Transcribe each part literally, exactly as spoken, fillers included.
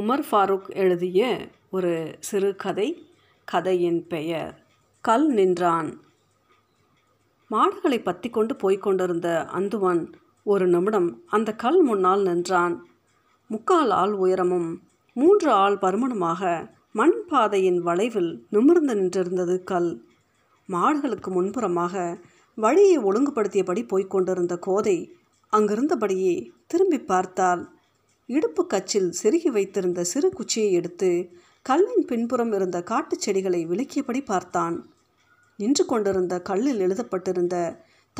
Umar Farooq எழுதிய ஒரு சிறுகதை. கதையின் பெயர் கல் நின்றான். மாடுகளை பற்றி கொண்டு போய்கொண்டிருந்த அந்துவன் ஒரு நிமிடம் அந்த கல் முன்னால் நின்றான். முக்கால் ஆள் உயரமும் மூன்று ஆள் பருமனுமாக மண் பாதையின் வளைவில் நிமிர்ந்து நின்றிருந்தது கல். மாடுகளுக்கு முன்புறமாக வழியை ஒழுங்குபடுத்தியபடி போய்கொண்டிருந்த கோதை அங்கிருந்தபடியே திரும்பி பார்த்தாள். இடுப்பு கச்சில் செருகி வைத்திருந்த சிறு குச்சியை எடுத்து கல்லின் பின்புறம் இருந்த காட்டுச் செடிகளை விளக்கியபடி பார்த்தான். நின்று கொண்டிருந்த கல்லில் எழுதப்பட்டிருந்த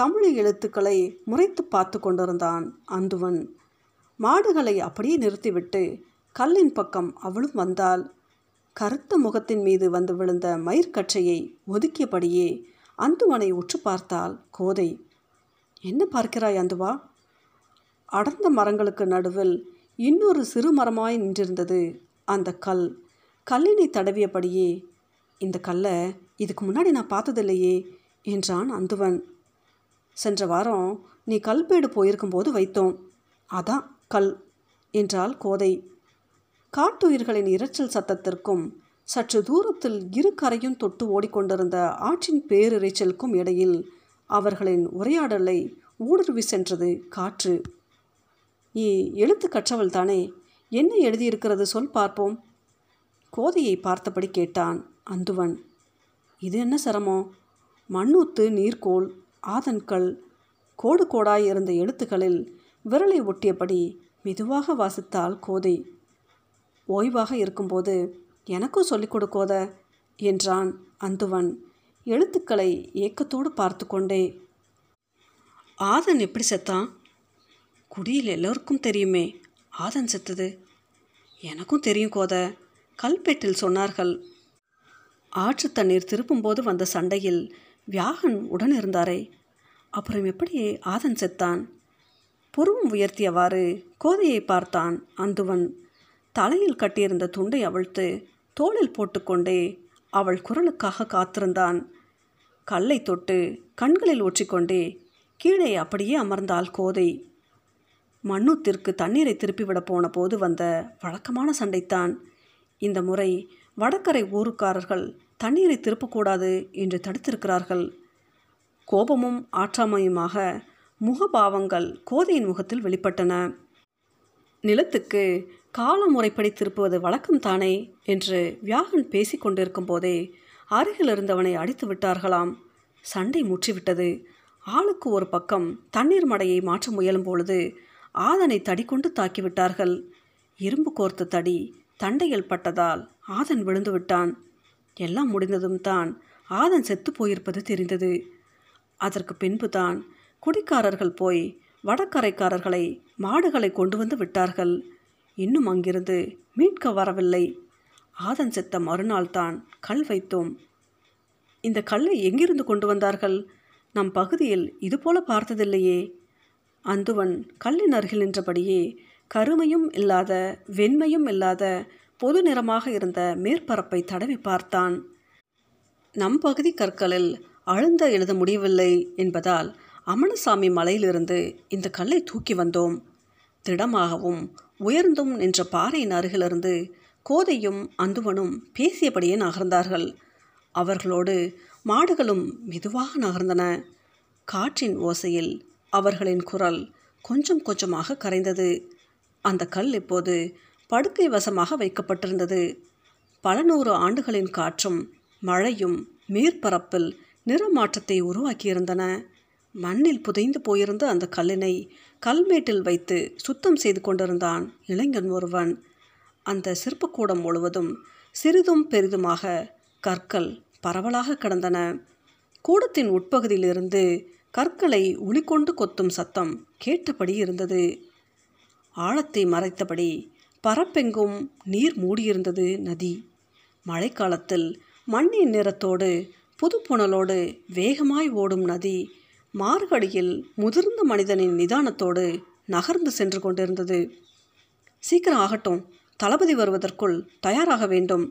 தமிழ் எழுத்துக்களை முறைத்து பார்த்து கொண்டிருந்தான் அந்துவன். மாடுகளை அப்படியே நிறுத்திவிட்டு கல்லின் பக்கம் அவளும் வந்தாள். கருத்த முகத்தின் மீது வந்து விழுந்த மயிர்கச்சையை ஒதுக்கியபடியே அந்துவனை உற்று பார்த்தாள் கோதை. என்ன பார்க்கிறாய் அந்துவா? அடர்ந்த மரங்களுக்கு நடுவில் இன்னொரு சிறு மரமாய் நின்றிருந்தது அந்த கல். கல்லினை தடவியபடியே, இந்த கல்லை இதுக்கு முன்னாடி நான் பார்த்ததில்லையே என்றான் அந்துவன். சென்ற வாரம் நீ கல்பேடு போயிருக்கும்போது வைத்தோம், அதான் கல் என்றாள் கோதை. காட்டுயிர்களின் இரைச்சல் சத்தத்திற்கும் சற்று தூரத்தில் இரு கரையும் தொட்டு ஓடிக்கொண்டிருந்த ஆற்றின் பேரிரைச்சலுக்கும் இடையில் அவர்களின் உரையாடலை ஊடுருவி சென்றது காற்று. நீ எழுத்து கற்றவள் தானே, என்ன எழுதியிருக்கிறது சொல் பார்ப்போம். கோதையை பார்த்தபடி கேட்டான் அந்துவன். இது என்ன சிரமம்? மண்ணூத்து, நீர்கோள், ஆதன்கல், கோடு கோடாய் இருந்த எழுத்துக்களில் விரலை ஒட்டியபடி மெதுவாக வாசித்தாள் கோதை. ஓய்வாக இருக்கும்போது எனக்கும் சொல்லிக் கொடு கோத என்றான் அந்துவன் எழுத்துக்களை ஏக்கத்தோடு பார்த்து கொண்டே. ஆதன் எப்படி செத்தான்? குடியில் எல்லோருக்கும் தெரியுமே ஆதன் செத்தது. எனக்கும் தெரியும் கோத, கல்பேட்டில் சொன்னார்கள். ஆற்று தண்ணீர் திருப்பும்போது வந்த சண்டையில் வியாகன் உடன் இருந்தாரே, அப்புறம் எப்படி ஆதன் செத்தான்? புருவம் உயர்த்தியவாறு கோதையை பார்த்தான் அந்துவன். தலையில் கட்டியிருந்த துண்டை அவிழ்த்து தோளில் போட்டுக்கொண்டே அவள் குரலுக்காக காத்திருந்தான். கல்லை தொட்டு கண்களில் ஊற்றிக்கொண்டே கீழே அப்படியே அமர்ந்தாள் கோதை. மண்ணூத்திற்கு தண்ணீரை திருப்பிவிட போன போது வந்த வழக்கமான சண்டைத்தான். இந்த முறை வடக்கரை ஊருக்காரர்கள் தண்ணீரை திருப்பக்கூடாது என்று தடுத்திருக்கிறார்கள். கோபமும் ஆற்றாமையுமாக முகபாவங்கள் கோதையின் முகத்தில் வெளிப்பட்டன. நிலத்துக்கு கால முறைப்படி திருப்புவது வழக்கம் தானே என்று வியாகன் பேசி கொண்டிருக்கும் போதே அருகில் இருந்தவனை அடித்து விட்டார்களாம். சண்டை முற்றிவிட்டது. ஆளுக்கு ஒரு பக்கம் தண்ணீர் மடையை மாற்ற முயலும் பொழுது ஆதனை தடி கொண்டு தாக்கிவிட்டார்கள். இரும்பு கோர்த்த தடி தண்டையில் பட்டதால் ஆதன் விழுந்து விட்டான். எல்லாம் முடிந்ததும் தான் ஆதன் செத்து போயிருப்பது தெரிந்தது. அதற்கு பின்பு தான் குடிக்காரர்கள் போய் வடக்கரைக்காரர்களை மாடுகளை கொண்டு வந்து விட்டார்கள். இன்னும் அங்கிருந்து மீட்க வரவில்லை. ஆதன் செத்த மறுநாள் தான் கல் வைத்தோம். இந்த கல்லை எங்கிருந்து கொண்டு வந்தார்கள்? நம் பகுதியில் இதுபோல பார்த்ததில்லையே. அந்துவன் கல்லின் அருகில் நின்றபடியே கருமையும் இல்லாத வெண்மையும் இல்லாத பொது நிறமாக இருந்த மேற்பரப்பை தடவி பார்த்தான். நம் பகுதி கற்களில் அழுந்த எழுத முடியவில்லை என்பதால் அம்மணசாமி மலையிலிருந்து இந்த கல்லை தூக்கி வந்தோம். திடமாகவும் உயர்ந்தும் நின்ற பாறையின் அருகிலிருந்து கோதையும் அந்துவனும் பேசியபடியே நகர்ந்தார்கள். அவர்களோடு மாடுகளும் மெதுவாக நகர்ந்தன. காற்றின் ஓசையில் அவர்களின் குரல் கொஞ்சம் கொஞ்சமாக கரைந்தது. அந்த கல் இப்போது படுக்கை வசமாக வைக்கப்பட்டிருந்தது. பல நூறு ஆண்டுகளின் காற்றும் மழையும் மேற்பரப்பில் நிறமாற்றத்தை உருவாக்கியிருந்தன. மண்ணில் புதைந்து போயிருந்த அந்த கல்லினை கல்மேட்டில் வைத்து சுத்தம் செய்து கொண்டிருந்தான் இளைஞன் ஒருவன். அந்த சிற்பக்கூடம் முழுவதும் சிறிதும் பெரிதுமாக கற்கள் பரவலாக கிடந்தன. கூடத்தின் உட்பகுதியிலிருந்து கற்களை ஒளிகொண்டு கொத்தும் சத்தம் கேட்டபடி இருந்தது. ஆழத்தை மறைத்தபடி பரப்பெங்கும் நீர் மூடியிருந்தது நதி. மழைக்காலத்தில் மண்ணின் நிறத்தோடு புதுப்புணலோடு வேகமாய் ஓடும் நதி மார்கழியில் முதிர்ந்த மனிதனின் நிதானத்தோடு நகர்ந்து சென்று கொண்டிருந்தது. சீக்கிரம் ஆகட்டும், தளபதி வருவதற்குள் தயாராக வேண்டும்.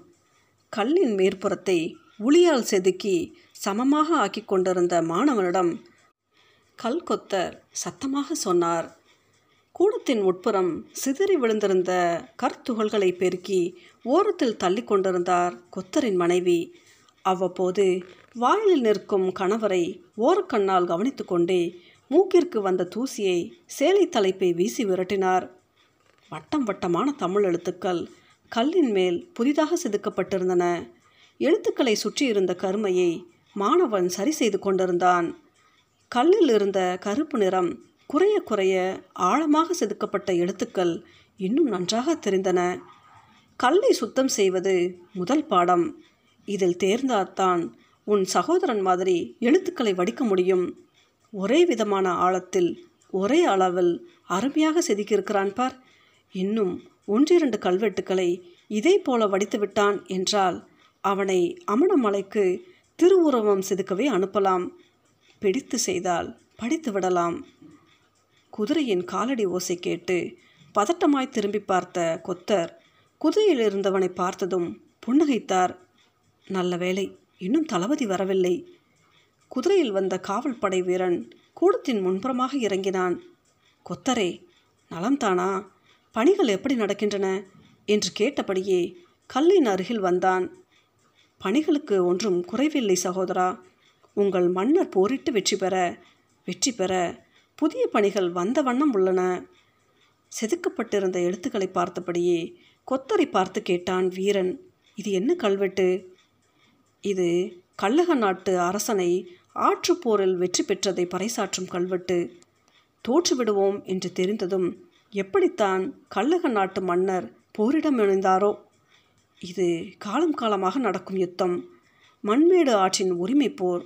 கல்லின் மேற்புறத்தை உளியால் செதுக்கி சமமாக ஆக்கி கொண்டிருந்த மாணவனிடம் கல் கொத்தர் சத்தமாக சொன்னார். கூடத்தின் உட்புறம் சிதறி விழுந்திருந்த கற்துகள்களை பெருக்கி ஓரத்தில் தள்ளி கொண்டிருந்தார் கொத்தரின் மனைவி. அவ்வப்போது வாயிலில் நிற்கும் கணவரை ஓரக்கண்ணால் கவனித்து கொண்டே மூக்கிற்கு வந்த தூசியை சேலை தலைப்பை வீசி விரட்டினார். வட்டம் வட்டமான தமிழ் எழுத்துக்கள் கல்லின் மேல் புதிதாக செதுக்கப்பட்டிருந்தன. எழுத்துக்களை சுற்றியிருந்த கருமையை மாணவன் சரி செய்து கொண்டிருந்தான். கல்லில் இருந்த கருப்பு நிறம் குறைய குறைய ஆழமாக செதுக்கப்பட்ட எழுத்துக்கள் இன்னும் நன்றாக தெரிந்தன. கல்லை சுத்தம் செய்வது முதல் பாடம். இதில் தேர்ந்தால்தான் உன் சகோதரன் மாதிரி எழுத்துக்களை வடிக்க முடியும். ஒரே விதமான ஆழத்தில் ஒரே அளவில் அருமையாக செதுக்கியிருக்கிறான் பார். இன்னும் ஒன்றிரண்டு கல்வெட்டுக்களை இதே போல வடித்து விட்டான் என்றால் அவனை அமணமலைக்கு திருவுருவம் செதுக்கவே அனுப்பலாம். பிடித்து செய்தால் படித்து விடலாம். குதிரையின் காலடி ஓசை கேட்டு பதட்டமாய் திரும்பி பார்த்த கொத்தர் குதிரையில் இருந்தவனை பார்த்ததும் புன்னகைத்தார். நல்ல வேளை இன்னும் தளபதி வரவில்லை. குதிரையில் வந்த காவல் படை வீரன் கூடத்தின் முன்புறமாக இறங்கினான். கொத்தரே, நலம்தானா? பணிகள் எப்படி நடக்கின்றன என்று கேட்டபடியே கல்லின் அருகில் வந்தான். பணிகளுக்கு ஒன்றும் குறைவில்லை சகோதரா. உங்கள் மன்னர் போரிட்டு வெற்றி பெற வெற்றி பெற புதிய பணிகள் வந்த வண்ணம் உள்ளன. செதுக்கப்பட்டிருந்த எழுத்துக்களை பார்த்தபடியே கொத்தரை பார்த்து கேட்டான் வீரன், இது என்ன கல்வெட்டு? இது கல்லக நாட்டு அரசனை ஆற்றுப்போரில் வெற்றி பெற்றதை பறைசாற்றும் கல்வெட்டு. தோற்றுவிடுவோம் என்று தெரிந்ததும் எப்படித்தான் கல்லக நாட்டு மன்னர் போரிடம் இணைந்தாரோ. இது காலம் காலமாக நடக்கும் யுத்தம், மண்மேடு ஆற்றின் உரிமை போர்.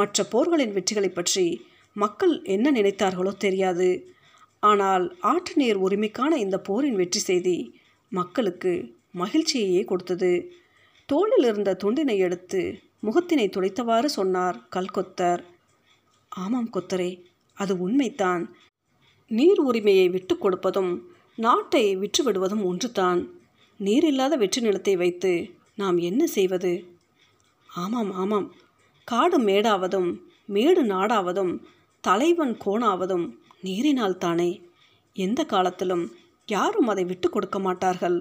மற்ற போர்களின் வெற்றிகளை பற்றி மக்கள் என்ன நினைத்தார்களோ தெரியாது. ஆனால் ஆற்று நீர் உரிமைக்கான இந்த போரின் வெற்றி செய்தி மக்களுக்கு மகிழ்ச்சியையே கொடுத்தது. தோளில் இருந்த துண்டினை எடுத்து முகத்தினை துடைத்தவாறு சொன்னார் கல்கொத்தர். ஆமாம் கொத்தரே, அது உண்மைத்தான். நீர் உரிமையை விட்டு கொடுப்பதும் நாட்டை விற்று விடுவதும் ஒன்றுதான். நீரில்லாத வெற்றி நிலத்தை வைத்து நாம் என்ன செய்வது? ஆமாம் ஆமாம், காடு மேடாவதும் மேடு நாடாவதும் தலைவன் கோணாவதும் நீரினால் தானே. எந்த காலத்திலும் யாரும் அதை விட்டு கொடுக்க மாட்டார்கள்.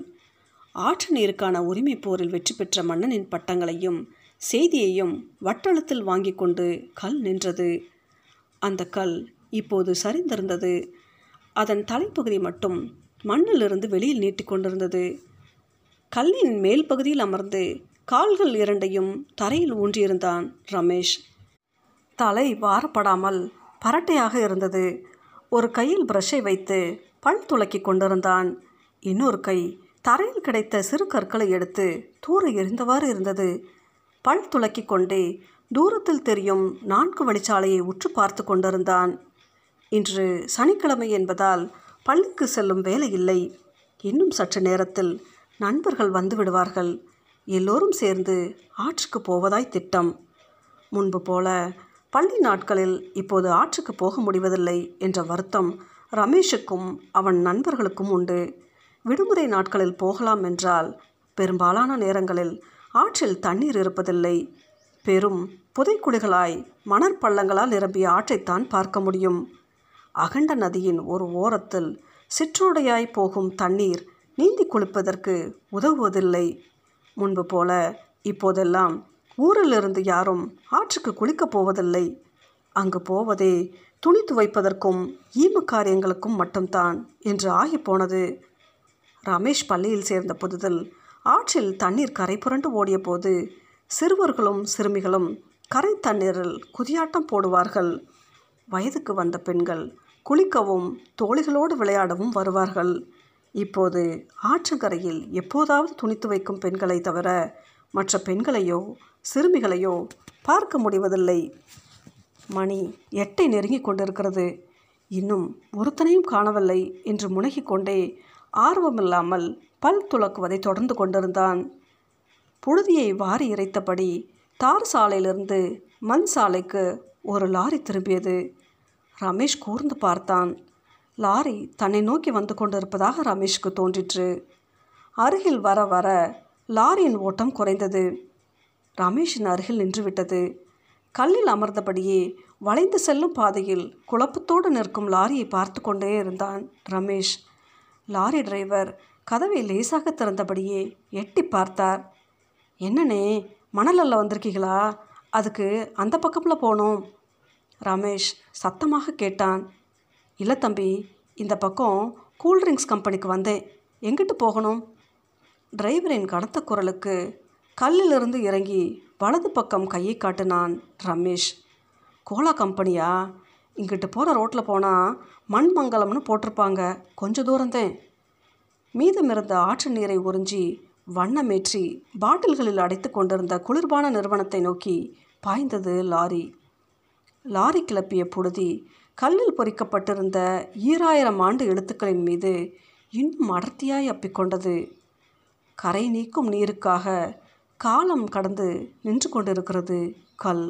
ஆற்று நீருக்கான உரிமை போரில் வெற்றி பெற்ற மன்னனின் பட்டங்களையும் செய்தியையும் வட்டெழுத்தில் வாங்கி கொண்டு கல் நின்றது. அந்த கல் இப்போது சரிந்திருந்தது. அதன் தலைப்பகுதி மட்டும் மண்ணிலிருந்து வெளியில் நீட்டிக்கொண்டிருந்தது. கல்லின் மேல் பகுதியில் அமர்ந்து கால்கள் இரண்டையும் தரையில் ஊன்றியிருந்தான் ரமேஷ். தலை வாரப்படாமல் பரட்டையாக இருந்தது. ஒரு கையில் பிரஷை வைத்து பல் துளக்கி கொண்டிருந்தான். இன்னொரு கை தரையில் கிடைத்த சிறு கற்களை எடுத்து தூர எறிந்தவாறு இருந்தது. பல் துளக்கி கொண்டே தூரத்தில் தெரியும் நான்கு வழிச்சாலையை உற்று பார்த்து கொண்டிருந்தான். இன்று சனிக்கிழமை என்பதால் பள்ளிக்கு செல்லும் வேலை இல்லை. இன்னும் சற்று நேரத்தில் நண்பர்கள் வந்து விடுவார்கள். எல்லோரும் சேர்ந்து ஆற்றுக்கு போவதாய் திட்டம். முன்பு போல பள்ளி நாட்களில் இப்போது ஆற்றுக்கு போக முடிவதில்லை என்ற வருத்தம் ரமேஷுக்கும் அவன் நண்பர்களுக்கும் உண்டு. விடுமுறை நாட்களில் போகலாம் என்றால் பெரும்பாலான நேரங்களில் ஆற்றில் தண்ணீர் இருப்பதில்லை. பெரும் புதைக்குழிகளாய் மணற்பள்ளங்களால் நிரம்பிய ஆற்றைத்தான் பார்க்க முடியும். அகண்ட நதியின் ஒரு ஓரத்தில் சிற்றோடையாய் போகும் தண்ணீர் நீந்தி குளிப்பதற்கு உதவுவதில்லை. முன்பு போல இப்போதெல்லாம் ஊரிலிருந்து யாரும் ஆற்றுக்கு குளிக்கப் போவதில்லை. அங்கு போவதே துணி துவைப்பதற்கும் ஈம காரியங்களுக்கும் மட்டும்தான் என்று ஆகிப்போனது. ரமேஷ் பள்ளியில் சேர்ந்த புதிதில் ஆற்றில் தண்ணீர் கரை புரண்டு ஓடிய போது சிறுவர்களும் சிறுமிகளும் கரை தண்ணீரில் குதியாட்டம் போடுவார்கள். வயதுக்கு வந்த பெண்கள் குளிக்கவும் தோழிகளோடு விளையாடவும் வருவார்கள். இப்போது ஆற்றங்கரையில் எப்போதாவது துணி துவைக்கும் பெண்களை தவிர மற்ற பெண்களையோ சிறுமிகளையோ பார்க்க முடிவதில்லை. மணி எட்டை நெருங்கி கொண்டிருக்கிறது. இன்னும் ஒருத்தனையும் காணவில்லை என்று முனகிக்கொண்டே ஆர்வமில்லாமல் பல் துளக்குவதை தொடர்ந்து கொண்டிருந்தான். புழுதியை வாரி இறைத்தபடி தார் சாலையிலிருந்து மண் சாலைக்கு ஒரு லாரி திரும்பியது. ரமேஷ் கூர்ந்து பார்த்தான். லாரி தன்னை நோக்கி வந்து கொண்டிருப்பதாக ரமேஷுக்கு தோன்றிற்று. அருகில் வர வர லாரியின் ஓட்டம் குறைந்தது. ரமேஷின் அருகில் நின்றுவிட்டது. கல்லில் அமர்ந்தபடியே வளைந்து செல்லும் பாதையில் குழப்பத்தோடு நிற்கும் லாரியை பார்த்து கொண்டே இருந்தான் ரமேஷ். லாரி டிரைவர் கதவை லேசாக திறந்தபடியே எட்டி பார்த்தார். என்னண்ணே மணலில் வந்திருக்கீங்களா? அதுக்கு அந்த பக்கத்தில் போனோம் ரமேஷ் சத்தமாக கேட்டான். இல்லை தம்பி, இந்த பக்கம் கூல்ட்ரிங்க்ஸ் கம்பெனிக்கு வந்தேன். எங்கிட்டு போகணும்? டிரைவரின் கனத்த குரலுக்கு கல்லிலிருந்து இறங்கி வலது பக்கம் கையை காட்டினான் ரமேஷ். கோலா கம்பெனியா? இங்கிட்டு போகிற ரோட்டில் போனால் மண்மங்கலம்னு போட்டிருப்பாங்க, கொஞ்சம் தூரந்தேன். மீதம் இருந்த ஆற்று நீரை உறிஞ்சி வண்ணமேற்றி பாட்டில்களில் அடைத்து கொண்டிருந்த குளிர்பான நிறுவனத்தை நோக்கி பாய்ந்தது லாரி. லாரி கிளப்பிய புழுதி கல்லில் பொறிக்கப்பட்டிருந்த ஈராயிரம் ஆண்டு எழுத்துக்களின் மீது இன்னும் அடர்த்தியாய் அப்பிக்கொண்டது. கரை நீக்கும் நீருக்காக காலம் கடந்து நின்று கொண்டிருக்கிறது கல்.